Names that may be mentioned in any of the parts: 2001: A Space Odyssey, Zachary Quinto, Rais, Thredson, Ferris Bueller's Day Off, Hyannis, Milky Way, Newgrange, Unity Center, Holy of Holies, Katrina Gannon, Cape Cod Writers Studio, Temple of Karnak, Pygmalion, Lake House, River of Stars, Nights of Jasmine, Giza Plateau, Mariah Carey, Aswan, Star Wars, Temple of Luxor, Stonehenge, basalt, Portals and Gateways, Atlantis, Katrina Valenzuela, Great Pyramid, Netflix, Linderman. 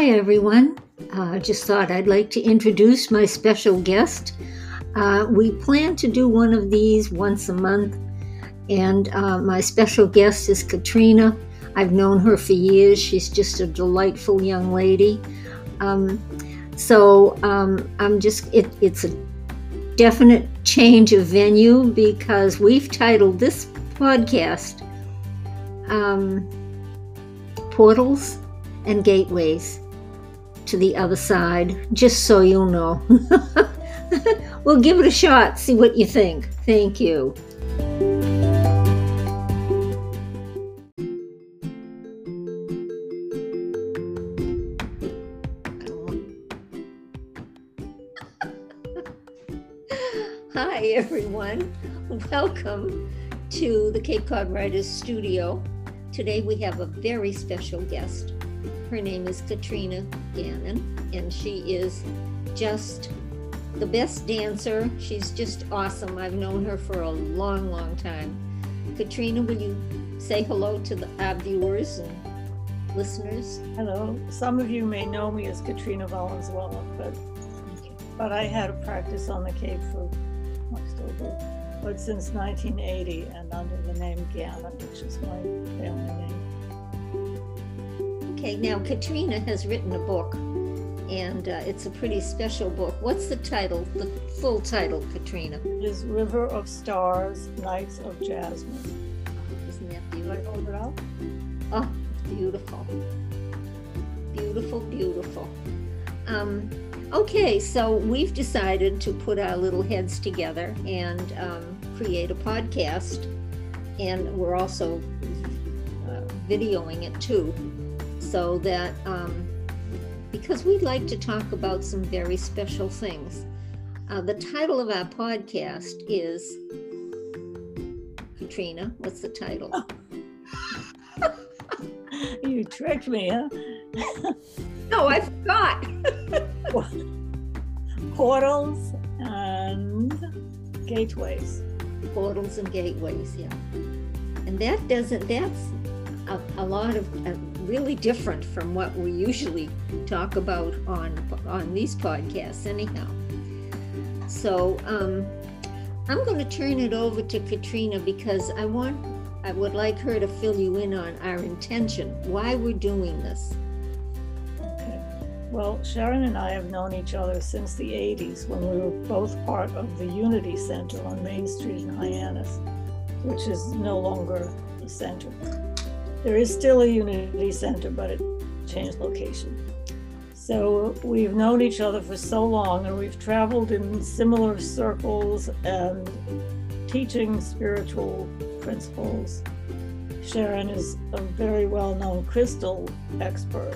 Hi, everyone. Just thought I'd like to introduce my special guest. We plan to do one of these once a month, and my special guest is Katrina. I've known her for years. She's just a delightful young lady. It's a definite change of venue because we've titled this podcast Portals and Gateways to the Other Side, just so you'll know. We'll give it a shot, see what you think. Thank you. Hi, everyone. Welcome to the Cape Cod Writers Studio. Today we have a very special guest. Her name is Katrina Gannon, and she is just the best dancer. She's just awesome. I've known her for a long, long time. Katrina, will you say hello to our viewers and listeners? Hello. Some of you may know me as Katrina Valenzuela, but I had a practice on the Cape for since 1980 and under the name Gannon, which is my family name. Okay, now Katrina has written a book, and it's a pretty special book. What's the title, the full title, Katrina? It is River of Stars, Nights of Jasmine. Isn't that beautiful? Can I hold it up? Oh, beautiful. Beautiful, beautiful. Okay, so we've decided to put our little heads together and create a podcast, and we're also videoing it too. So that, because we'd like to talk about some very special things. The title of our podcast is, Katrina, what's the title? Oh. You tricked me, huh? No, I forgot. Portals and Gateways. Portals and Gateways, yeah. And that's a lot of, really different from what we usually talk about on these podcasts anyhow. So I'm going to turn it over to Katrina because I would like her to fill you in on our intention, why we're doing this. Okay. Well, Sharon and I have known each other since the 80s when we were both part of the Unity Center on Main Street in Hyannis, which is no longer a center. There is still a Unity Center, but it changed location. So we've known each other for so long, and we've traveled in similar circles and teaching spiritual principles. Sharon is a very well-known crystal expert,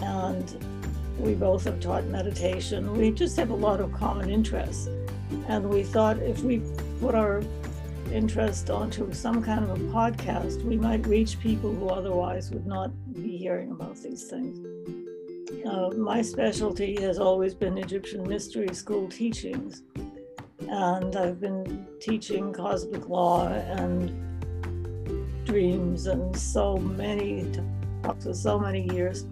and we both have taught meditation. We just have a lot of common interests, and we thought if we put our interest onto some kind of a podcast, we might reach people who otherwise would not be hearing about these things. My specialty has always been Egyptian mystery school teachings, and I've been teaching cosmic law and dreams and so many talks for so many years.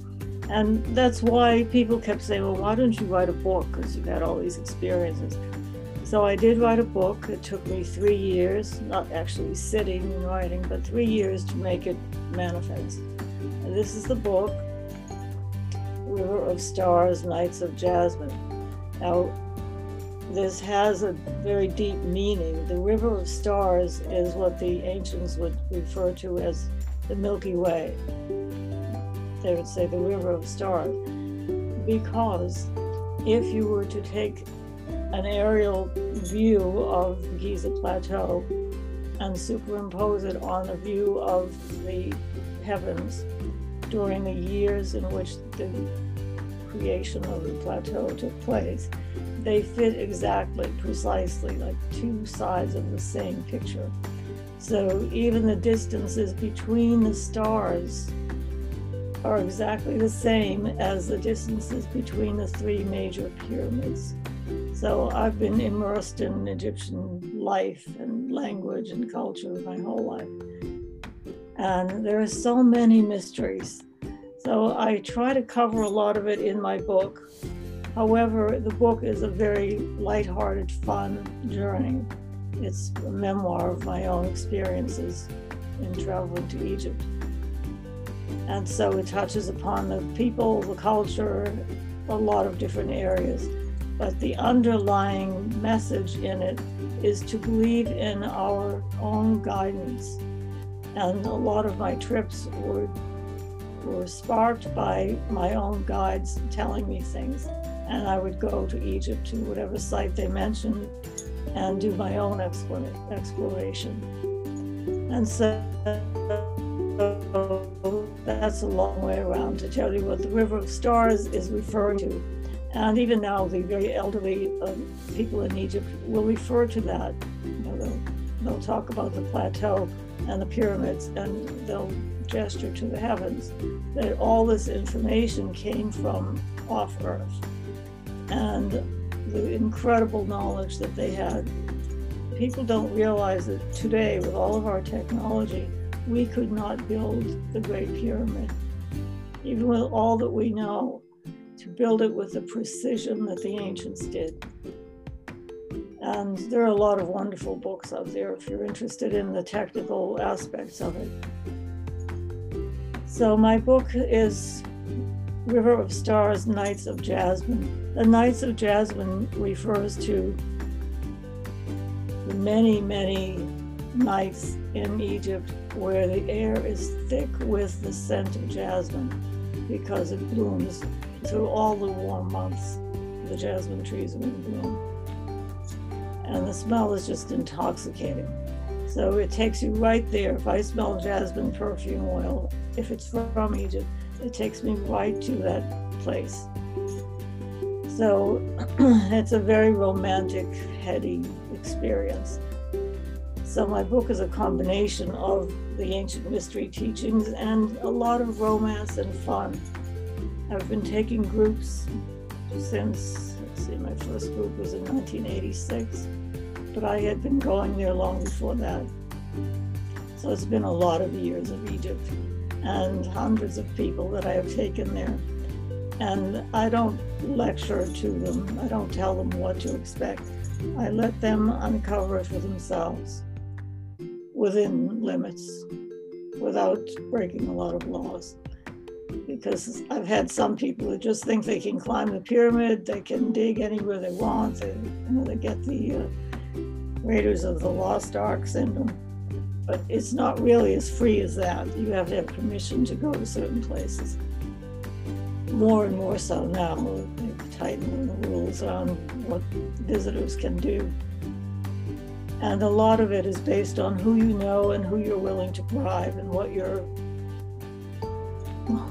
And that's why people kept saying, well, why don't you write a book, because you've had all these experiences. So I did write a book. It took me 3 years, not actually sitting and writing, but 3 years to make it manifest. And this is the book, River of Stars, Nights of Jasmine. Now, this has a very deep meaning. The River of Stars is what the ancients would refer to as the Milky Way. They would say the River of Stars, because if you were to take an aerial view of the Giza Plateau and superimpose it on a view of the heavens during the years in which the creation of the plateau took place, they fit exactly, precisely, like two sides of the same picture. So even the distances between the stars are exactly the same as the distances between the three major pyramids. So I've been immersed in Egyptian life and language and culture my whole life. And there are so many mysteries. So I try to cover a lot of it in my book. However, the book is a very lighthearted, fun journey. It's a memoir of my own experiences in traveling to Egypt. And so it touches upon the people, the culture, a lot of different areas. But the underlying message in it is to believe in our own guidance. And a lot of my trips were sparked by my own guides telling me things. And I would go to Egypt, to whatever site they mentioned, and do my own exploration. And so that's a long way around to tell you what the River of Stars is referring to. And even now, the very elderly people in Egypt will refer to that. You know, they'll talk about the plateau and the pyramids, and they'll gesture to the heavens. That all this information came from off Earth, and the incredible knowledge that they had. People don't realize that today, with all of our technology, we could not build the Great Pyramid. Even with all that we know, to build it with the precision that the ancients did. And there are a lot of wonderful books out there if you're interested in the technical aspects of it. So my book is River of Stars, Nights of Jasmine. The Nights of Jasmine refers to the many, many nights in Egypt where the air is thick with the scent of jasmine because it blooms through all the warm months. The jasmine trees are in bloom. And the smell is just intoxicating. So it takes you right there. If I smell jasmine perfume oil, if it's from Egypt, it takes me right to that place. So it's a very romantic, heady experience. So my book is a combination of the ancient mystery teachings and a lot of romance and fun. I've been taking groups since, let's see, my first group was in 1986, but I had been going there long before that. So it's been a lot of years of Egypt and hundreds of people that I have taken there. And I don't lecture to them. I don't tell them what to expect. I let them uncover it for themselves within limits, without breaking a lot of laws. Because I've had some people who just think they can climb the pyramid, they can dig anywhere they want, they get the Raiders of the Lost Ark syndrome. But it's not really as free as that. You have to have permission to go to certain places. More and more so now, they've tightened the rules on what visitors can do. And a lot of it is based on who you know and who you're willing to bribe and what your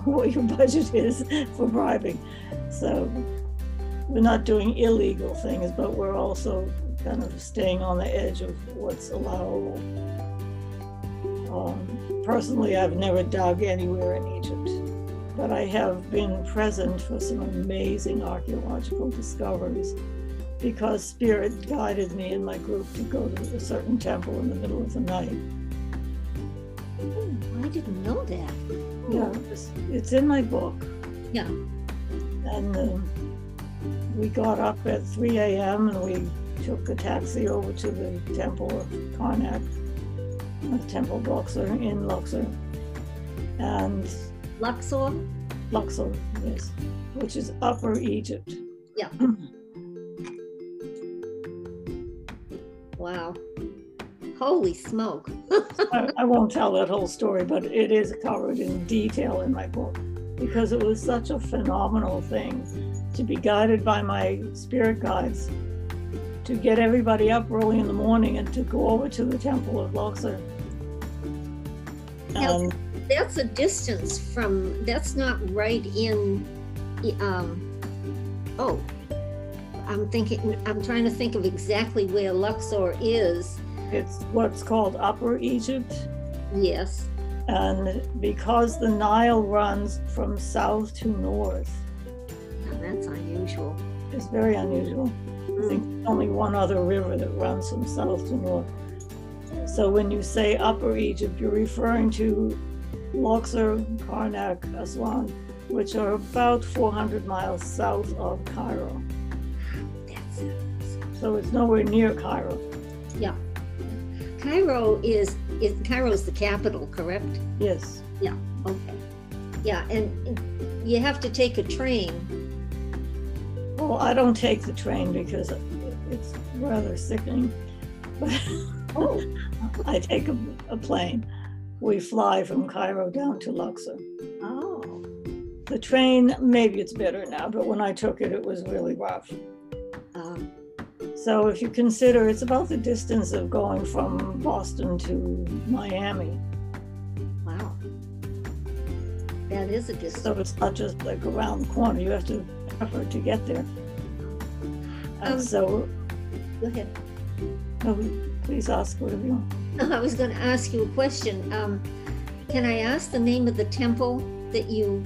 budget is for bribing. So we're not doing illegal things, but we're also kind of staying on the edge of what's allowable. Personally, I've never dug anywhere in Egypt, but I have been present for some amazing archaeological discoveries because Spirit guided me and my group to go to a certain temple in the middle of the night. Oh, I didn't know that. Yeah, it's in my book. Yeah. And we got up at 3 a.m. and we took a taxi over to the Temple of Karnak, the Temple of Luxor, in Luxor. And Luxor? Luxor, yes, which is Upper Egypt. Yeah. Wow. Holy smoke. I won't tell that whole story, but it is covered in detail in my book because it was such a phenomenal thing to be guided by my spirit guides, to get everybody up early in the morning and to go over to the Temple of Luxor. Now, that's a distance from, that's not right in, I'm trying to think of exactly where Luxor is. It's what's called Upper Egypt. Yes. And because the Nile runs from south to north. Now that's unusual. It's very unusual. I think there's only one other river that runs from south to north. So when you say Upper Egypt, you're referring to Luxor, Karnak, Aswan, which are about 400 miles south of Cairo. That's it. So it's nowhere near Cairo. Yeah. Cairo is the capital, correct? Yes. Yeah. Okay. Yeah, and you have to take a train. Well, I don't take the train because it's rather sickening. Oh. I take a plane. We fly from Cairo down to Luxor. Oh. The train, maybe it's better now, but when I took it, it was really rough. So if you consider, it's about the distance of going from Boston to Miami. Wow. That is a distance. So it's not just like around the corner. You have to effort to get there. Go ahead. Please ask whatever you want. I was going to ask you a question. Can I ask the name of the temple that you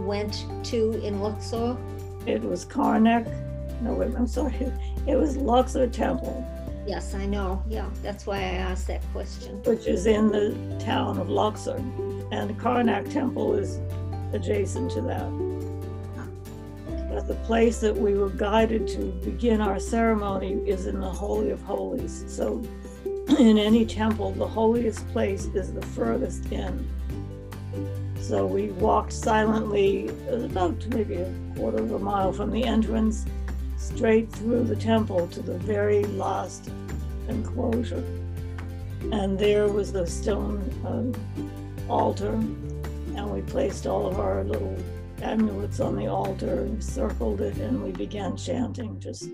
went to in Luxor? It was Karnak. No, wait, I'm sorry. It was Luxor Temple. Yes, I know. Yeah, that's why I asked that question. Which is in the town of Luxor. And Karnak Temple is adjacent to that. But the place that we were guided to begin our ceremony is in the Holy of Holies. So in any temple, the holiest place is the furthest end. So we walked silently about maybe a quarter of a mile from the entrance, straight through the temple to the very last enclosure. And there was the stone altar, and we placed all of our little amulets on the altar and circled it, and we began chanting, just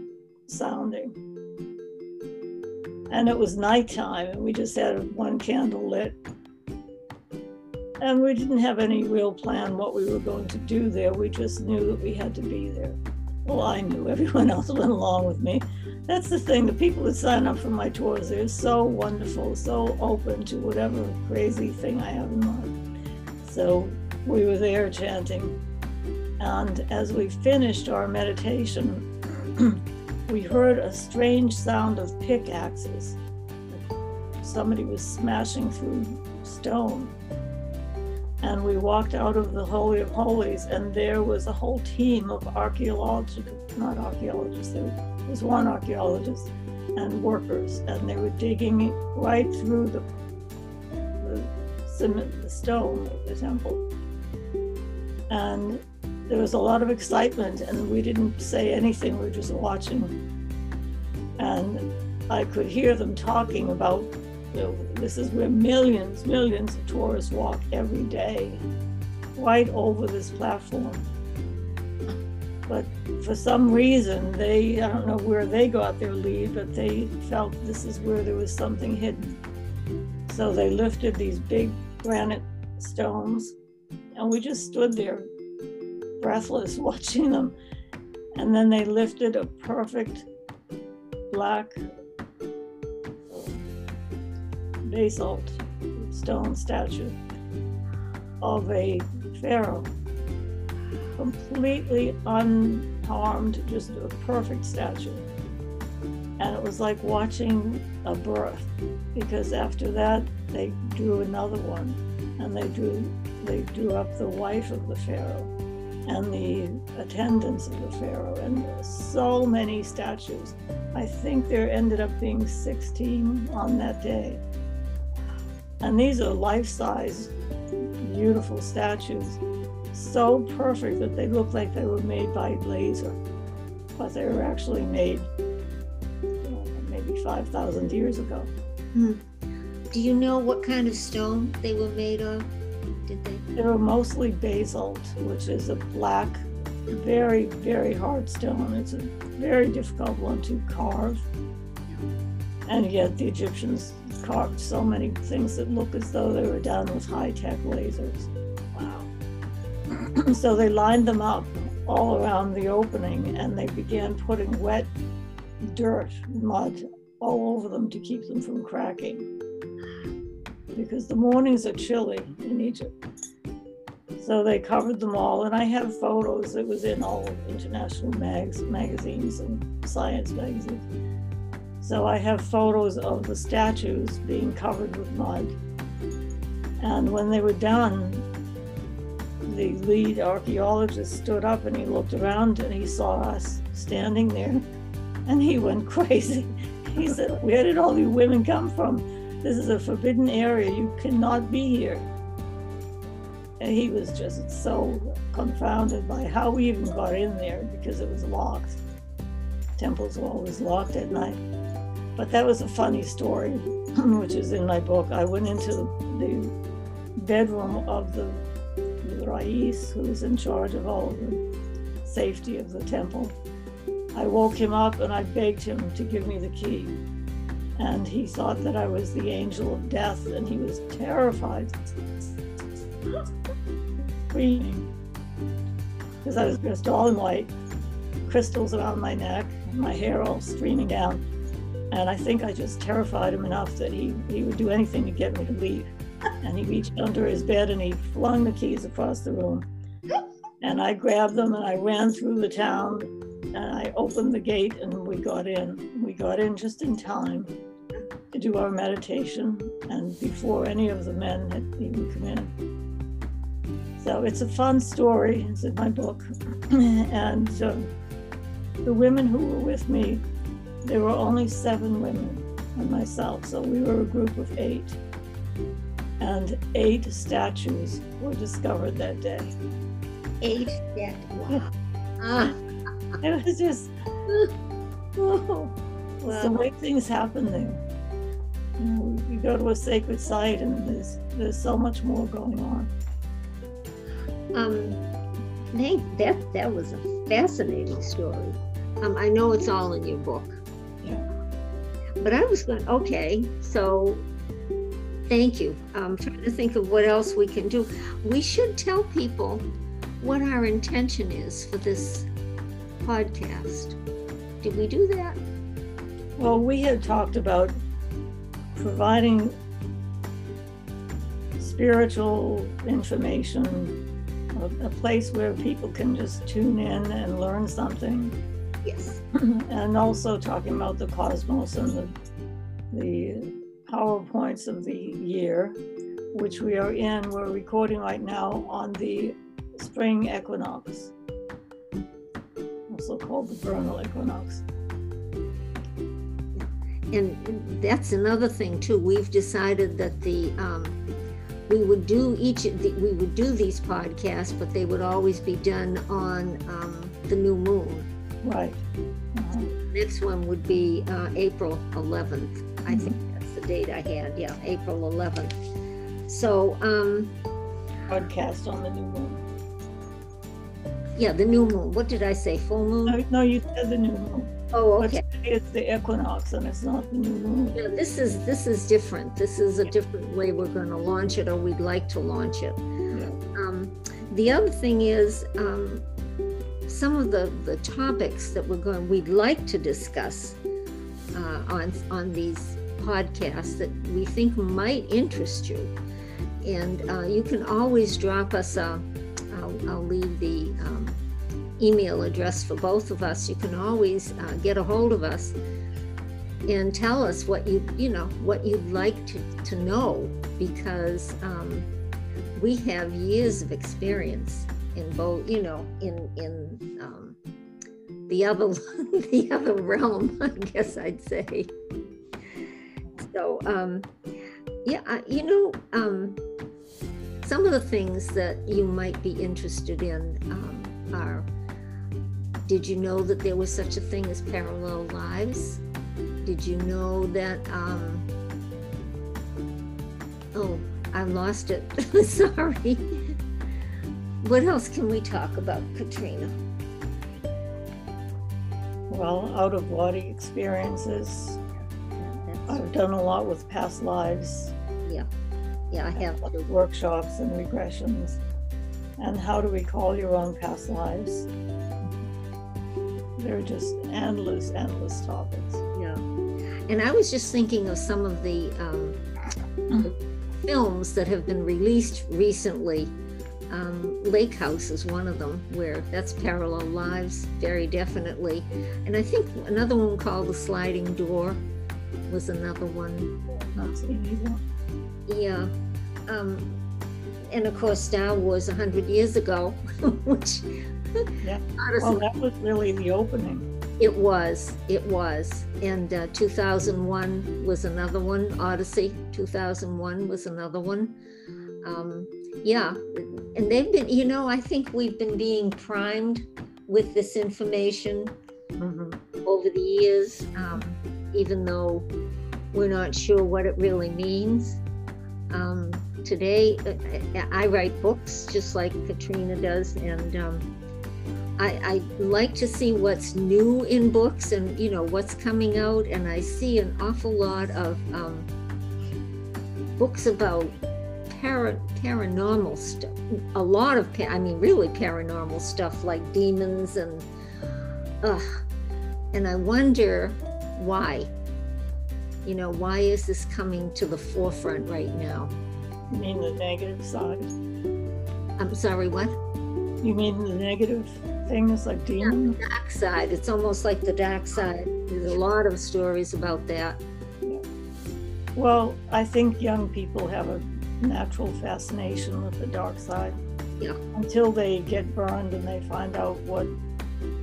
sounding. And it was nighttime, and we just had one candle lit. And we didn't have any real plan what we were going to do there. We just knew that we had to be there. Well, I knew. Everyone else went along with me. That's the thing. The people that sign up for my tours, they're so wonderful, so open to whatever crazy thing I have in mind. So we were there chanting. And as we finished our meditation, we heard a strange sound of pickaxes. Somebody was smashing through stone. And we walked out of the Holy of Holies, and there was a whole team of archaeologists and workers, and they were digging right through the cement, the stone of the temple. And there was a lot of excitement, and we didn't say anything, we were just watching. And I could hear them talking about, you know, this is where millions of tourists walk every day, right over this platform. But for some reason, I don't know where they got their lead, but they felt this is where there was something hidden. So they lifted these big granite stones, and we just stood there breathless watching them. And then they lifted a perfect black basalt stone statue of a pharaoh, completely unharmed, just a perfect statue. And it was like watching a birth, because after that they drew another one, and they drew up the wife of the pharaoh and the attendants of the pharaoh, and so many statues. I think there ended up being 16 on that day. And these are life-size, beautiful statues, so perfect that they look like they were made by laser, but they were actually made maybe 5,000 years ago. Hmm. Do you know what kind of stone they were made of? They were mostly basalt, which is a black, very, very hard stone. It's a very difficult one to carve, and yet the Egyptians carved so many things that look as though they were done with high-tech lasers. Wow. So they lined them up all around the opening, and they began putting wet dirt, mud, all over them to keep them from cracking, because the mornings are chilly in Egypt. So they covered them all, and I have photos. It was in all international magazines and science magazines. So I have photos of the statues being covered with mud. And when they were done, the lead archaeologist stood up and he looked around and he saw us standing there, and he went crazy. He said, where did all you women come from? This is a forbidden area. You cannot be here. And he was just so confounded by how we even got in there, because it was locked. Temples were always locked at night. But that was a funny story, which is in my book. I went into the bedroom of the Rais, who was in charge of all the safety of the temple. I woke him up and I begged him to give me the key. And he thought that I was the angel of death, and he was terrified, screaming, because I was dressed all in white, crystals around my neck, my hair all streaming down. And I think I just terrified him enough that he would do anything to get me to leave. And he reached under his bed and he flung the keys across the room. And I grabbed them and I ran through the town and I opened the gate and we got in. We got in just in time to do our meditation, and before any of the men had even come in. So it's a fun story. It's in my book. And the women who were with me, there were only 7 women and myself, so we were a group of 8. And 8 statues were discovered that day. 8? Yeah. Wow. It was just, oh, wow. The way things happen there. You know, we go to a sacred site and there's so much more going on. Hank, that was a fascinating story. I know it's all in your book. But I was going, okay, so thank you. I'm trying to think of what else we can do. We should tell people what our intention is for this podcast. Did we do that? Well, we had talked about providing spiritual information, a place where people can just tune in and learn something. Yes. And also talking about the cosmos and the PowerPoints of the year, which we are in. We're recording right now on the spring equinox, also called the vernal equinox. And that's another thing too. We've decided that we would do these podcasts, but they would always be done on the new moon. Right. Uh-huh. Next one would be April 11th. I think that's the date I had. Yeah, April 11th. So, podcast on the new moon. Yeah, the new moon. What did I say? Full moon? No, you said the new moon. Oh, okay. But it's the equinox, and it's not the new moon. Yeah, this is different. This is a different way we're going to launch it, or we'd like to launch it. Yeah. The other thing is. Some of the topics that we'd like to discuss on these podcasts that we think might interest you, and you can always drop us a. I'll leave the email address for both of us. You can always get a hold of us and tell us what you'd like to know, because we have years of experience in both, in the other realm, I guess I'd say. So, some of the things that you might be interested in are, did you know that there was such a thing as parallel lives? Did you know that, I lost it, sorry. What else can we talk about, Katrina? Well, out-of-body experiences. Yeah, I've done a lot with past lives. Yeah, I have. Workshops and regressions. And how do we call your own past lives? They're just endless topics. Yeah. And I was just thinking of some of the films that have been released recently. Lake House is one of them, where that's parallel lives, very definitely. And I think another one called The Sliding Door was another one. Yeah. and of course Star Wars 100 years ago, which yeah. Well, that was really the opening. It was. And 2001 was another one, Odyssey 2001 was another one. Yeah, and they've been, you know, I think we've been being primed with this information over the years, even though we're not sure what it really means. Today, I write books just like Katrina does, and I like to see what's new in books and, you know, what's coming out. And I see an awful lot of books about paranormal stuff, a lot of, really paranormal stuff like demons and, and I wonder why, you know, why is this coming to the forefront right now? You mean the negative side? I'm sorry, what? You mean the negative things like demons? Yeah, the dark side. It's almost like the dark side. There's a lot of stories about that. Yeah. Well, I think young people have a natural fascination with the dark side. Yeah. Until they get burned and they find out what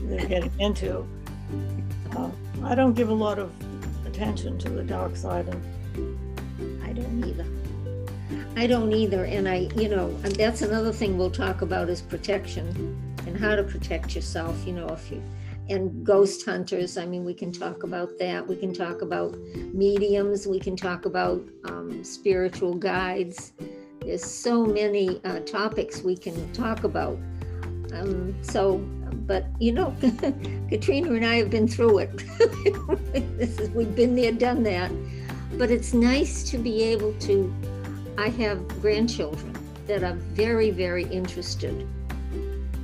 they're getting into. I don't give a lot of attention to the dark side. And I don't either. And I, you know, and that's another thing we'll talk about is protection and how to protect yourself, you know, if you, and ghost hunters. I mean, we can talk about that. We can talk about mediums. We can talk about spiritual guides. There's so many topics we can talk about. But you know, Katrina and I have been through it. We've been there, done that. But it's nice to be able to, I have grandchildren that are very, very interested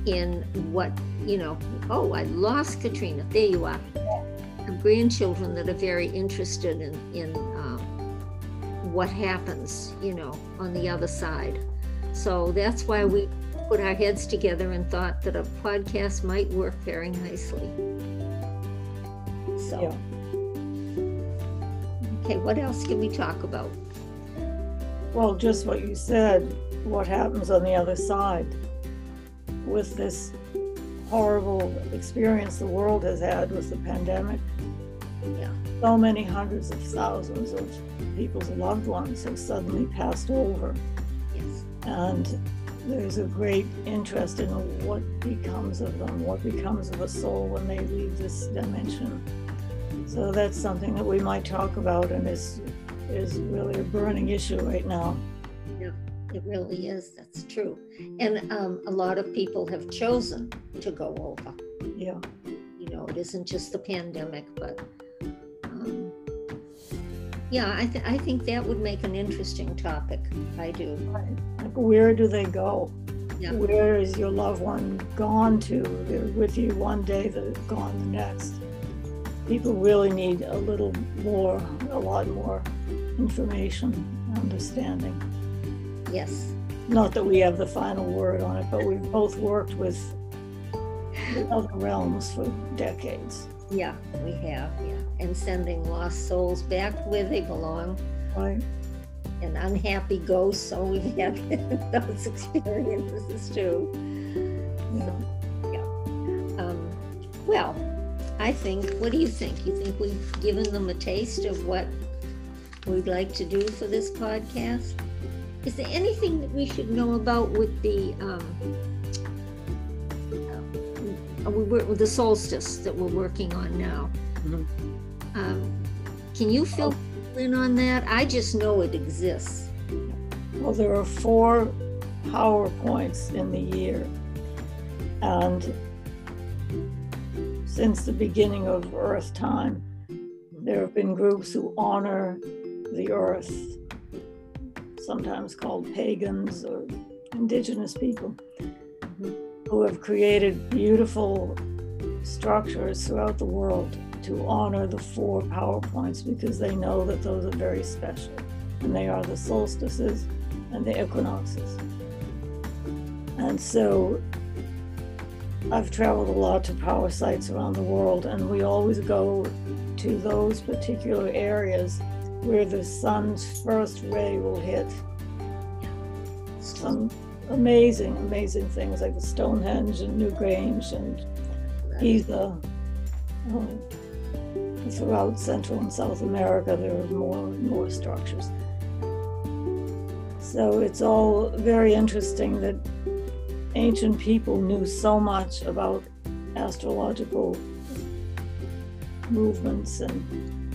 in what, you know, oh, I lost Katrina, there you are. I have grandchildren that are very interested in what happens, you know, on the other side. So that's why we put our heads together and thought that a podcast might work very nicely. So, yeah. Okay, what else can we talk about? Well, just what you said, what happens on the other side with this horrible experience the world has had with the pandemic. Yeah. So many hundreds of thousands of people's loved ones have suddenly passed over. Yes. And there's a great interest in what becomes of them, what becomes of a soul when they leave this dimension. So that's something that we might talk about, and is really a burning issue right now. Yeah, it really is. That's true. And a lot of people have chosen to go over. Yeah. You know, it isn't just the pandemic, but yeah, I think that would make an interesting topic. I do. Like, where do they go? Yeah. Where is your loved one gone to? They're with you one day, they're gone the next. People really need a lot more information, understanding. Yes. Not that we have the final word on it, but we've both worked with other realms for decades. Yeah, we have, yeah. And sending lost souls back where they belong. Right. And unhappy ghosts, so we've had those experiences too. Yeah. So, yeah. Well, I think, what do you think? You think we've given them a taste of what we'd like to do for this podcast? Is there anything that we should know about with the solstice that we're working on now? Mm-hmm. Can you fill in on that? I just know it exists. Well, there are 4 power points in the year, and since the beginning of Earth time, there have been groups who honor the Earth, sometimes called pagans or indigenous people, who have created beautiful structures throughout the world to honor the 4 power points, because they know that those are very special, and they are the solstices and the equinoxes. And so I've traveled a lot to power sites around the world, and we always go to those particular areas where the sun's first ray will hit. some amazing, amazing things like the Stonehenge and Newgrange and Giza. Throughout Central and South America, there are more and more structures. So it's all very interesting that ancient people knew so much about astrological movements and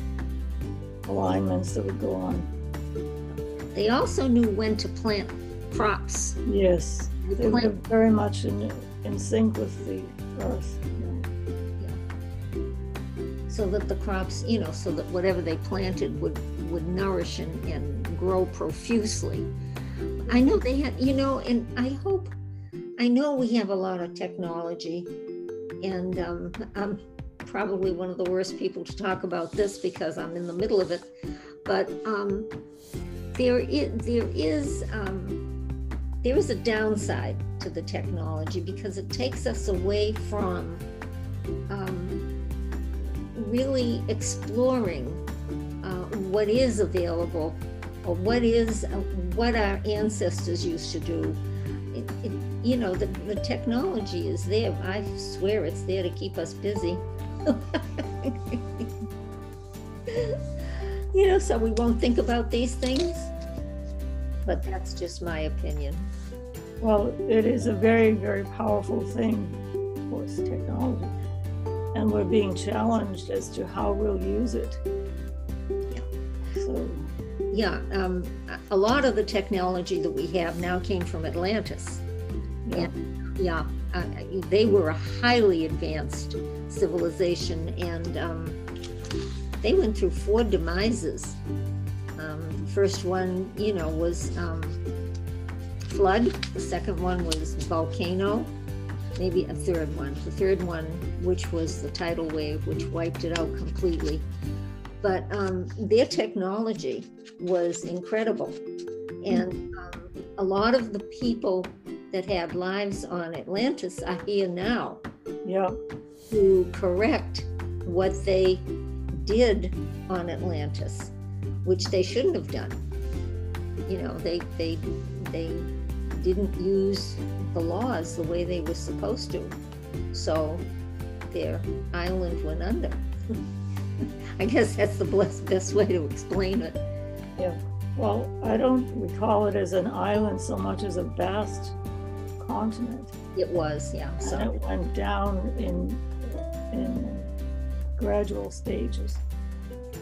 alignments that would go on. They also knew when to plant crops. Yes, they were very much in sync with the earth. So that the crops, you know, so that whatever they planted would nourish and grow profusely. I know they had, you know, and I know we have a lot of technology, and I'm probably one of the worst people to talk about this because I'm in the middle of it, but there is a downside to the technology because it takes us away from really exploring what is available, or what our ancestors used to do. You know, the technology is there. I swear it's there to keep us busy. You know, so we won't think about these things, but that's just my opinion. Well, it is a very, very powerful thing, of course, technology. And we're being challenged as to how we'll use it. Yeah. So, yeah, a lot of the technology that we have now came from Atlantis. Yeah. And, yeah, they were a highly advanced civilization, and they went through 4 demises. The first one, you know, was flood. The second one was volcano. Maybe a third one. The third one, which was the tidal wave, which wiped it out completely. But their technology was incredible. And a lot of the people that had lives on Atlantis are here now. Yeah. To correct what they did on Atlantis, which they shouldn't have done. You know, they didn't use the laws the way they were supposed to, so their island went under. I guess that's the best way to explain it. Yeah, well, I don't recall it as an island so much as a vast continent. It was, yeah. So. And it went down in gradual stages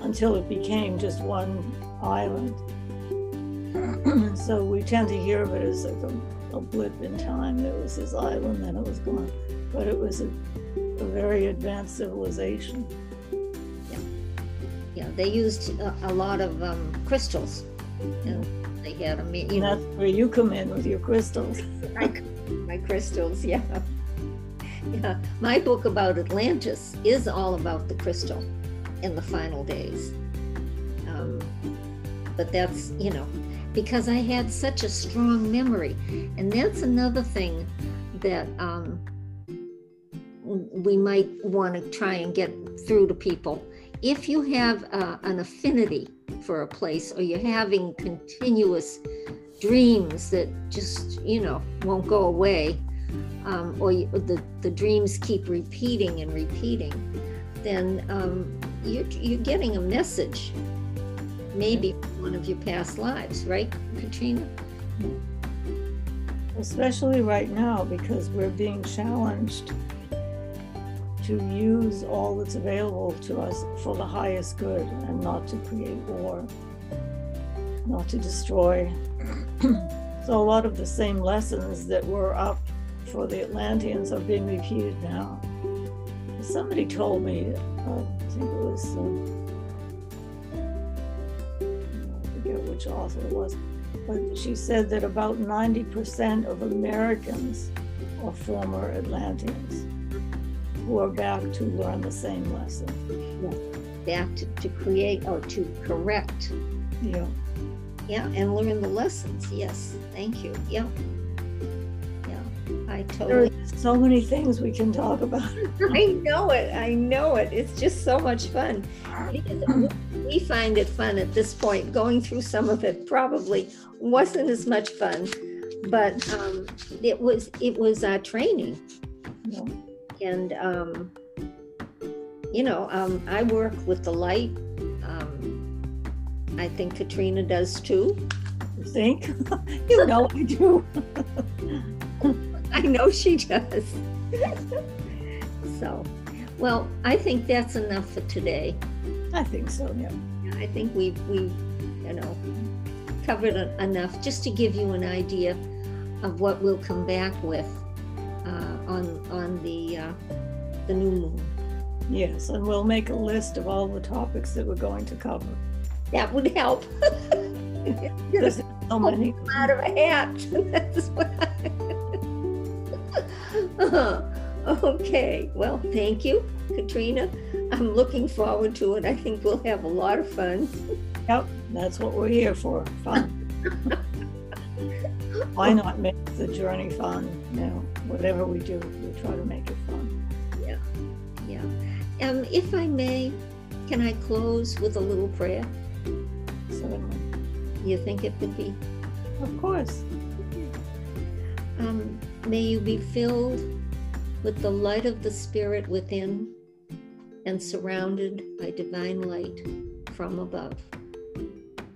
until it became just one island. So we tend to hear of it as like a blip in time. It was this island, then it was gone. But it was a very advanced civilization. Yeah, yeah. They used a lot of crystals, and they had you know, that's where you come in with your crystals. My crystals, yeah, yeah. My book about Atlantis is all about the crystal in the final days. But that's, you know, because I had such a strong memory. And that's another thing that we might want to try and get through to people. If you have an affinity for a place, or you're having continuous dreams that just, you know, won't go away, or the dreams keep repeating and repeating, then you're getting a message, maybe one of your past lives, right, Katrina? Especially right now, because we're being challenged to use all that's available to us for the highest good, and not to create war, not to destroy. So a lot of the same lessons that were up for the Atlanteans are being repeated now. Somebody told me, I think it was which author it was, but she said that about 90% of Americans are former Atlanteans who are back to learn the same lesson. Yeah. Back to create or to correct. Yeah. Yeah, and learn the lessons. Yes, thank you. Yeah. Yeah, I totally. There are so many things we can talk about. I know it. It's just so much fun. We find it fun at this point. Going through some of it probably wasn't as much fun, but it was training. Yeah. And I work with the light. I think Katrina does too. You think? You know I do. I know she does. So, well, I think that's enough for today. I think so, yeah. I think we've covered enough just to give you an idea of what we'll come back with on the new moon. Yes, and we'll make a list of all the topics that we're going to cover. That would help. There's so many. Out of a hat. That's what Okay, well, thank you, Katrina. I'm looking forward to it. I think we'll have a lot of fun. Yep, that's what we're here for, fun. Why not make the journey fun? Whatever we do, we try to make it fun. Yeah. If I may, can I close with a little prayer? Certainly. You think it would be? Of course. May you be filled with the light of the Spirit within and surrounded by divine light from above.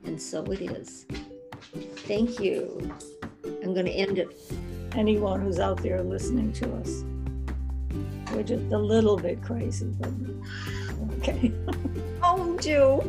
And so it is. Thank you. I'm going to end it. Anyone who's out there listening to us, we're just a little bit crazy, but okay. Oh, Joe.